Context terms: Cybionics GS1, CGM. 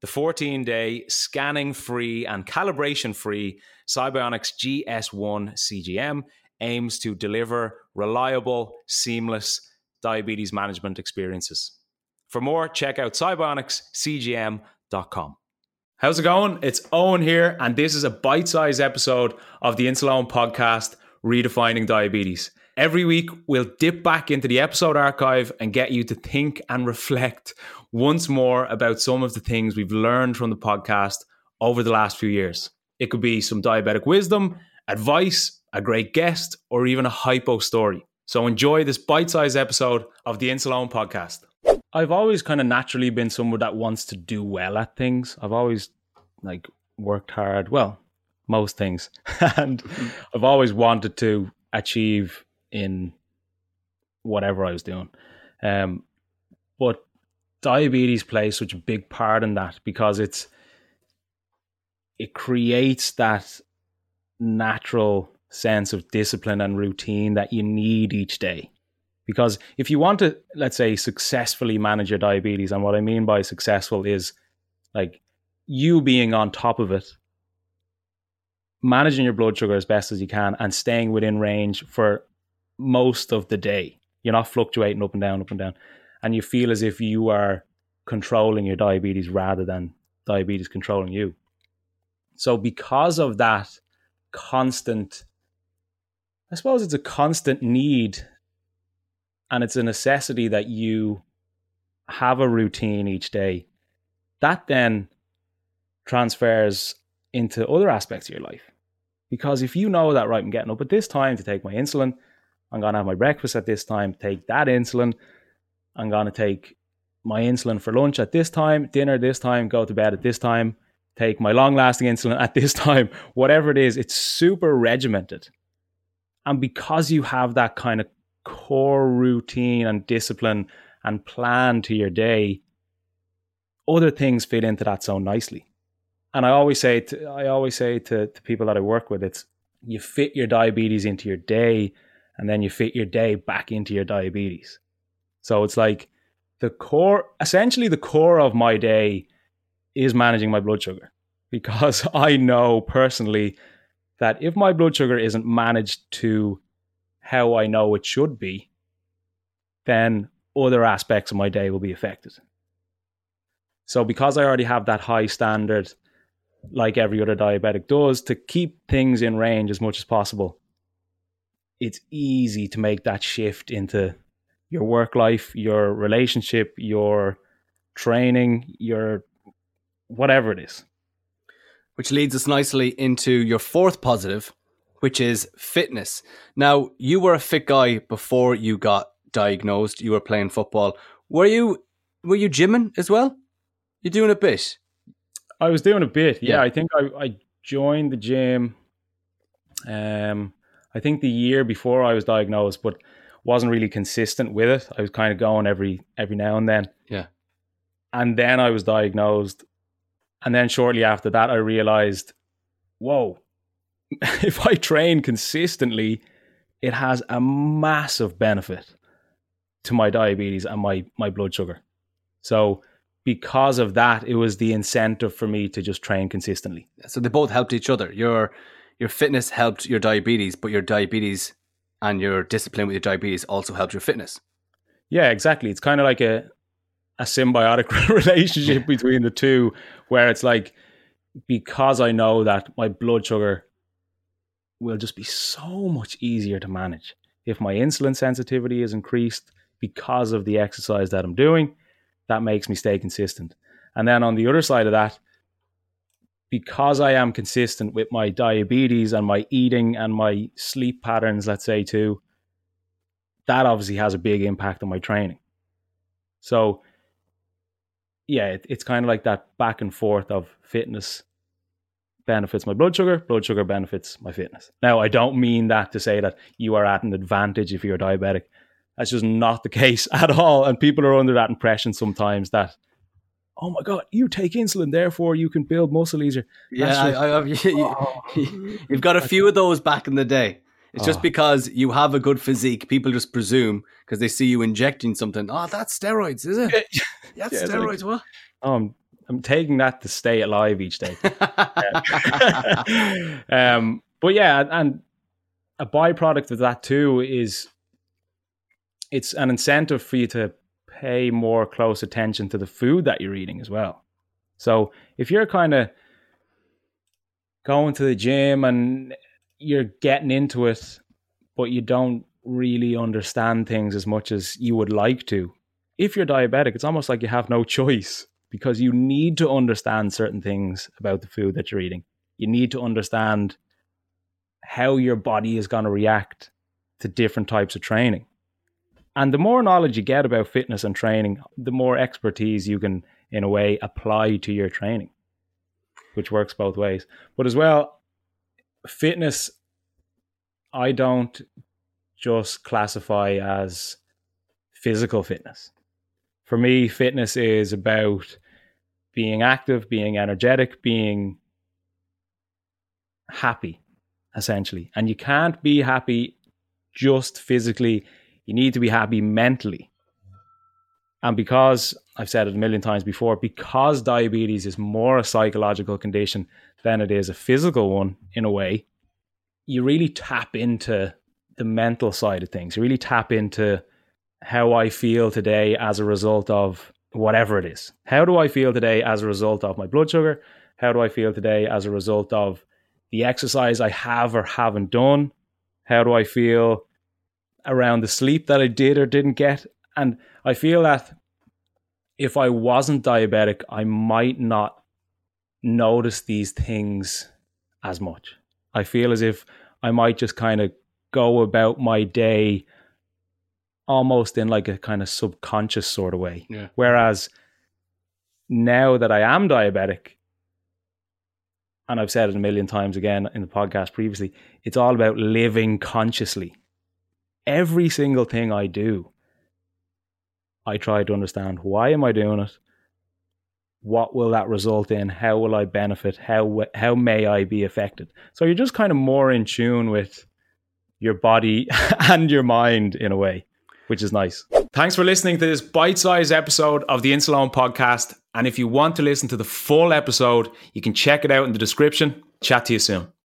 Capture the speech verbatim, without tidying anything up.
The fourteen-day scanning-free and calibration-free Cybionics G S one C G M aims to deliver reliable, seamless diabetes management experiences. For more, check out cybionics c g m dot com. How's it going? It's Owen here, and this is a bite-sized episode of the Insulin Podcast, Redefining Diabetes. Every week, we'll dip back into the episode archive and get you to think and reflect once more about some of the things we've learned from the podcast over the last few years. It could be some diabetic wisdom, advice, a great guest, or even a hypo story. So enjoy this bite-sized episode of the Insulin Podcast. I've always kind of naturally been someone that wants to do well at things. I've always like worked hard, well, most things. And I've always wanted to achieve in whatever I was doing. Um, but diabetes plays such a big part in that because it's it creates that natural sense of discipline and routine that you need each day. Because if you want to, let's say, successfully manage your diabetes, and what I mean by successful is like you being on top of it, managing your blood sugar as best as you can and staying within range for most of the day. You're not fluctuating up and down, up and down. And you feel as if you are controlling your diabetes rather than diabetes controlling you. So because of that constant, I suppose it's a constant need and it's a necessity that you have a routine each day, that then transfers into other aspects of your life. Because if you know that, right, I'm getting up at this time to take my insulin, I'm going to have my breakfast at this time, take that insulin, I'm going to take my insulin for lunch at this time, dinner this time, go to bed at this time, take my long-lasting insulin at this time, whatever it is, it's super regimented. And because you have that kind of core routine and discipline and plan to your day, other things fit into that so nicely. And I always say to, I always say to, to people that I work with, it's you fit your diabetes into your day and then you fit your day back into your diabetes. So it's like the core, essentially the core of my day is managing my blood sugar, because I know personally that if my blood sugar isn't managed to how I know it should be, then other aspects of my day will be affected. So because I already have that high standard, like every other diabetic does, to keep things in range as much as possible, it's easy to make that shift into your work life, your relationship, your training, your whatever it is. Which leads us nicely into your fourth positive, which is fitness. Now, you were a fit guy before you got diagnosed. You were playing football. Were you were you gymming as well? You're doing a bit. I was doing a bit, yeah. yeah. I think I, I joined the gym, um, I think the year before I was diagnosed, but wasn't really consistent with it. I was kind of going every every now and then. Yeah. And then I was diagnosed. And then shortly after that, I realized, whoa, if I train consistently, it has a massive benefit to my diabetes and my, my blood sugar. So because of that, it was the incentive for me to just train consistently. So they both helped each other. Your your fitness helped your diabetes, but your diabetes and your discipline with your diabetes also helped your fitness. Yeah, exactly. It's kind of like a a symbiotic relationship between the two, where it's like, because I know that my blood sugar will just be so much easier to manage. If my insulin sensitivity is increased because of the exercise that I'm doing, that makes me stay consistent. And then on the other side of that, because I am consistent with my diabetes and my eating and my sleep patterns, let's say too, that obviously has a big impact on my training. So yeah, it, it's kind of like that back and forth of fitness benefits my blood sugar, blood sugar benefits my fitness. Now, I don't mean that to say that you are at an advantage if you're diabetic. That's just not the case at all. And people are under that impression sometimes that, oh my God, you take insulin, therefore you can build muscle easier. That's yeah, I, I, I, you, oh. You've got a few of those back in the day. It's oh. just because you have a good physique, people just presume because they see you injecting something. Oh, that's steroids, is it? That's yeah, steroids, like, what? Oh, I'm, I'm taking that to stay alive each day. um, but yeah, and a byproduct of that too is it's an incentive for you to pay more close attention to the food that you're eating as well. So if you're kind of going to the gym and you're getting into it, but you don't really understand things as much as you would like to, if you're diabetic, it's almost like you have no choice because you need to understand certain things about the food that you're eating. You need to understand how your body is going to react to different types of training. And the more knowledge you get about fitness and training, the more expertise you can, in a way, apply to your training, which works both ways. But as well, fitness, I don't just classify as physical fitness. For me, fitness is about being active, being energetic, being happy, essentially. And you can't be happy just physically. You need to be happy mentally. And because, I've said it a million times before, because diabetes is more a psychological condition than it is a physical one, in a way, you really tap into the mental side of things. You really tap into how I feel today as a result of whatever it is. How do I feel today as a result of my blood sugar? How do I feel today as a result of the exercise I have or haven't done? How do I feel around the sleep that I did or didn't get? And I feel that if I wasn't diabetic, I might not notice these things as much. I feel as if I might just kind of go about my day almost in like a kind of subconscious sort of way. Yeah. Whereas now that I am diabetic, and I've said it a million times again in the podcast previously, it's all about living consciously. Every single thing I do, I try to understand, why am I doing it? What will that result in? How will I benefit? How how may I be affected? So you're just kind of more in tune with your body and your mind in a way, which is nice. Thanks for listening to this bite-sized episode of the Insulone Podcast. And if you want to listen to the full episode, you can check it out in the description. Chat to you soon.